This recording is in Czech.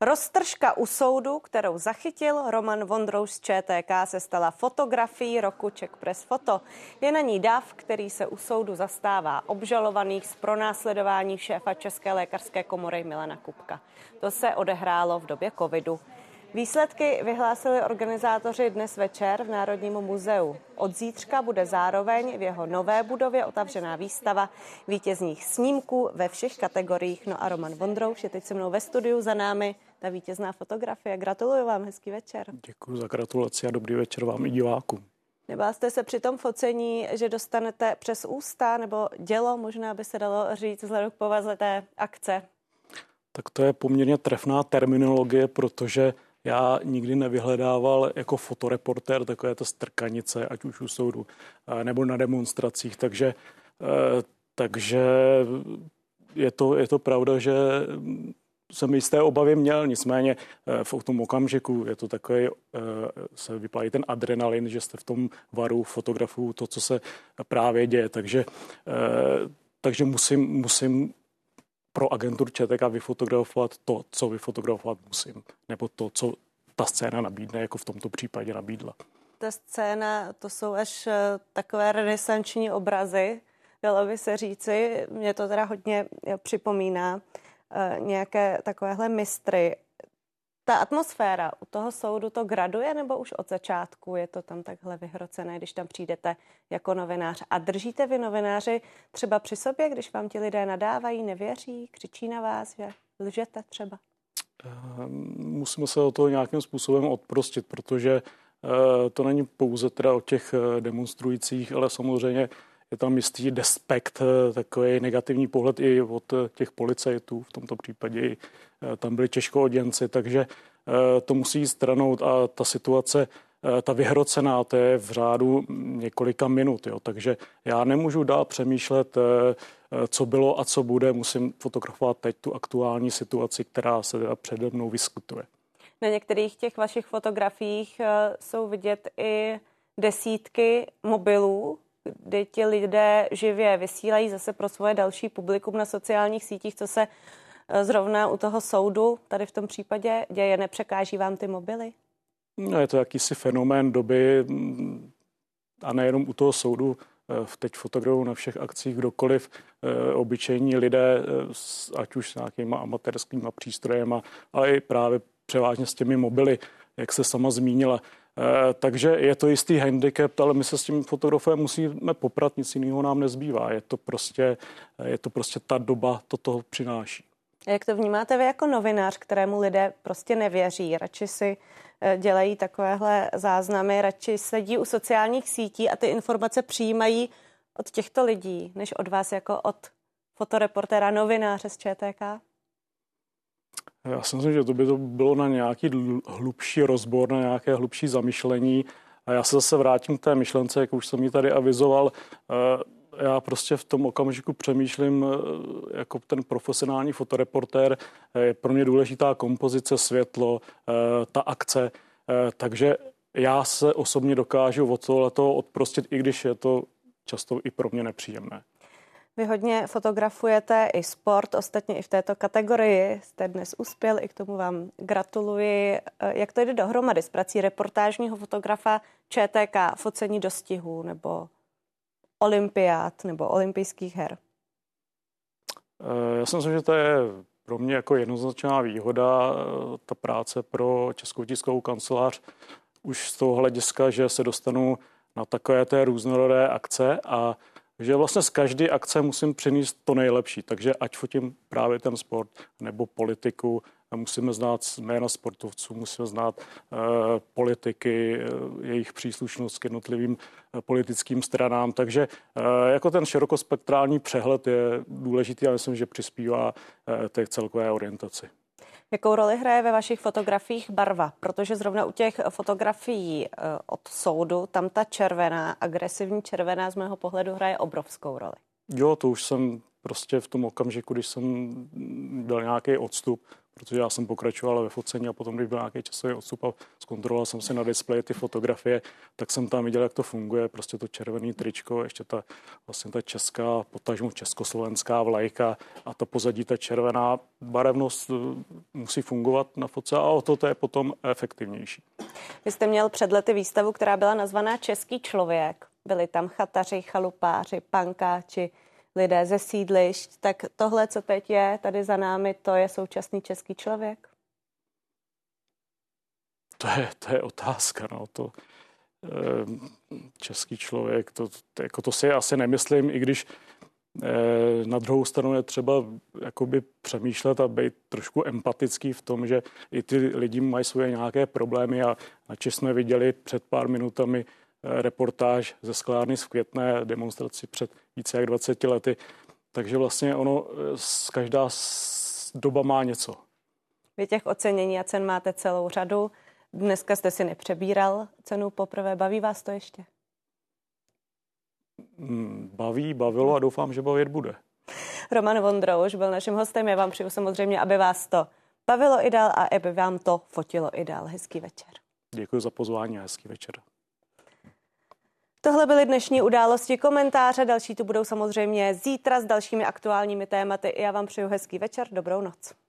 Roztržka u soudu, kterou zachytil Roman Vondrouš z ČTK, se stala fotografií roku Czech Press Photo. Je na ní dav, který se u soudu zastává obžalovaných z pronásledování šéfa České lékařské komory Milana Kubka. To se odehrálo v době covidu. Výsledky vyhlásili organizátoři dnes večer v Národním muzeu. Od zítřka bude zároveň v jeho nové budově otevřená výstava vítězných snímků ve všech kategoriích. No a Roman Vondrouš je teď se mnou ve studiu, za námi ta vítězná fotografie. Gratuluju vám, hezký večer. Děkuji za gratulaci a dobrý večer vám i divákům. Nebál jste se při tom focení, že dostanete přes ústa nebo dělo, možná by se dalo říct, vzhledem k povaze té akce? Tak to je poměrně trefná terminologie, protože já nikdy nevyhledával jako fotoreportér takové to strkanice, ať už u soudu nebo na demonstracích. Takže je to pravda, že jsem jisté obavy měl, nicméně v tom okamžiku je to takový, se vyplájí ten adrenalin, že jste v tom varu fotografů to, co se právě děje. Takže musím pro agenturu ČTK vyfotografovat to, co vyfotografovat musím, nebo to, co ta scéna nabídne, jako v tomto případě nabídla. Ta scéna, to jsou až takové renesanční obrazy, dalo by se říci. Mě to teda hodně připomíná nějaké takovéhle mistry. Ta atmosféra u toho soudu to graduje, nebo už od začátku je to tam takhle vyhrocené, když tam přijdete jako novinář? A držíte vy, novináři, třeba při sobě, když vám ti lidé nadávají, nevěří, křičí na vás, že lžete třeba? Musíme se o toho nějakým způsobem odprostit, protože to není pouze teda o těch demonstrujících, ale samozřejmě je tam jistý despekt, takový negativní pohled i od těch policajtů, v tomto případě tam byli těžkooděnci, takže to musí jít stranou a ta situace, ta vyhrocená, to je v řádu několika minut, jo. Takže já nemůžu dál přemýšlet, co bylo a co bude, musím fotografovat teď tu aktuální situaci, která se přede mnou vyskytuje. Na některých těch vašich fotografiích jsou vidět i desítky mobilů, kde ti lidé živě vysílají zase pro svoje další publikum na sociálních sítích, co se zrovna u toho soudu tady v tom případě děje. Nepřekáží vám ty mobily? No, je to jakýsi fenomén doby a nejenom u toho soudu. Teď fotografuju na všech akcích kdokoliv. Obyčejní lidé, ať už s nějakýma amatérskýma přístrojema, ale i právě převážně s těmi mobily, jak se sama zmínila. Takže je to jistý handicap, ale my se s tím fotografem musíme poprat, nic jiného nám nezbývá. Je to prostě ta doba, to toho přináší. A jak to vnímáte vy jako novinář, kterému lidé prostě nevěří? Radši si dělají takovéhle záznamy, radši sedí u sociálních sítí a ty informace přijímají od těchto lidí, než od vás jako od fotoreportéra, novináře z ČTK? Já si myslím, že to by to bylo na nějaký hlubší rozbor, na nějaké hlubší zamyšlení. A já se zase vrátím k té myšlence, jak už jsem ji tady avizoval. Já prostě v tom okamžiku přemýšlím jako ten profesionální fotoreportér. Je pro mě důležitá kompozice, světlo, ta akce. Takže já se osobně dokážu od tohoto odprostit, i když je to často i pro mě nepříjemné. Vy hodně fotografujete i sport, ostatně i v této kategorii jste dnes uspěl, i k tomu vám gratuluji. Jak to jde dohromady s prací reportážního fotografa ČTK, focení dostihů nebo olympiád nebo olympijských her? Já si myslím, že to je pro mě jako jednoznačná výhoda, ta práce pro Českou tiskovou kancelář, už z toho hlediska, že se dostanu na takové té různorodé akce a že vlastně z každé akce musím přinést to nejlepší, takže ať fotím právě ten sport nebo politiku, musíme znát jména sportovců, musíme znát politiky, jejich příslušnost k jednotlivým politickým stranám, takže jako ten širokospektrální přehled je důležitý a myslím, že přispívá té celkové orientaci. Jakou roli hraje ve vašich fotografiích barva? Protože zrovna u těch fotografií od soudu, tam ta červená, agresivní červená z mého pohledu hraje obrovskou roli. Jo, to už jsem prostě v tom okamžiku, když jsem dal nějaký odstup, protože já jsem pokračoval ve focení a potom, když byl nějaký časový odstup a zkontroloval jsem si na displeji ty fotografie, tak jsem tam viděl, jak to funguje, prostě to červený tričko, ještě ta vlastně ta česká, potažmo československá vlajka a ta pozadí, ta červená barevnost musí fungovat na fotce a o to je potom efektivnější. Vy jste měl před lety výstavu, která byla nazvaná Český člověk. Byli tam chataři, chalupáři, pankáči, lidé ze sídlišť, tak tohle, co teď je tady za námi, to je současný český člověk? To je otázka, no. To, český člověk, to si asi nemyslím, i když na druhou stranu je třeba jakoby přemýšlet a být trošku empatický v tom, že i ty lidi mají svoje nějaké problémy a načež jsme viděli před pár minutami reportáž ze sklárny v Květné, demonstraci před více jak 20 lety. Takže vlastně ono, každá doba má něco. Vy těch ocenění a cen máte celou řadu. Dneska jste si nepřebíral cenu poprvé. Baví vás to ještě? Bavilo a doufám, že bavit bude. Roman Vondrouš byl naším hostem. Já vám přeju samozřejmě, aby vás to bavilo i dál a aby vám to fotilo i dál. Hezký večer. Děkuji za pozvání a hezký večer. Tohle byly dnešní události, komentáře, další tu budou samozřejmě zítra s dalšími aktuálními tématy. Já vám přeju hezký večer, dobrou noc.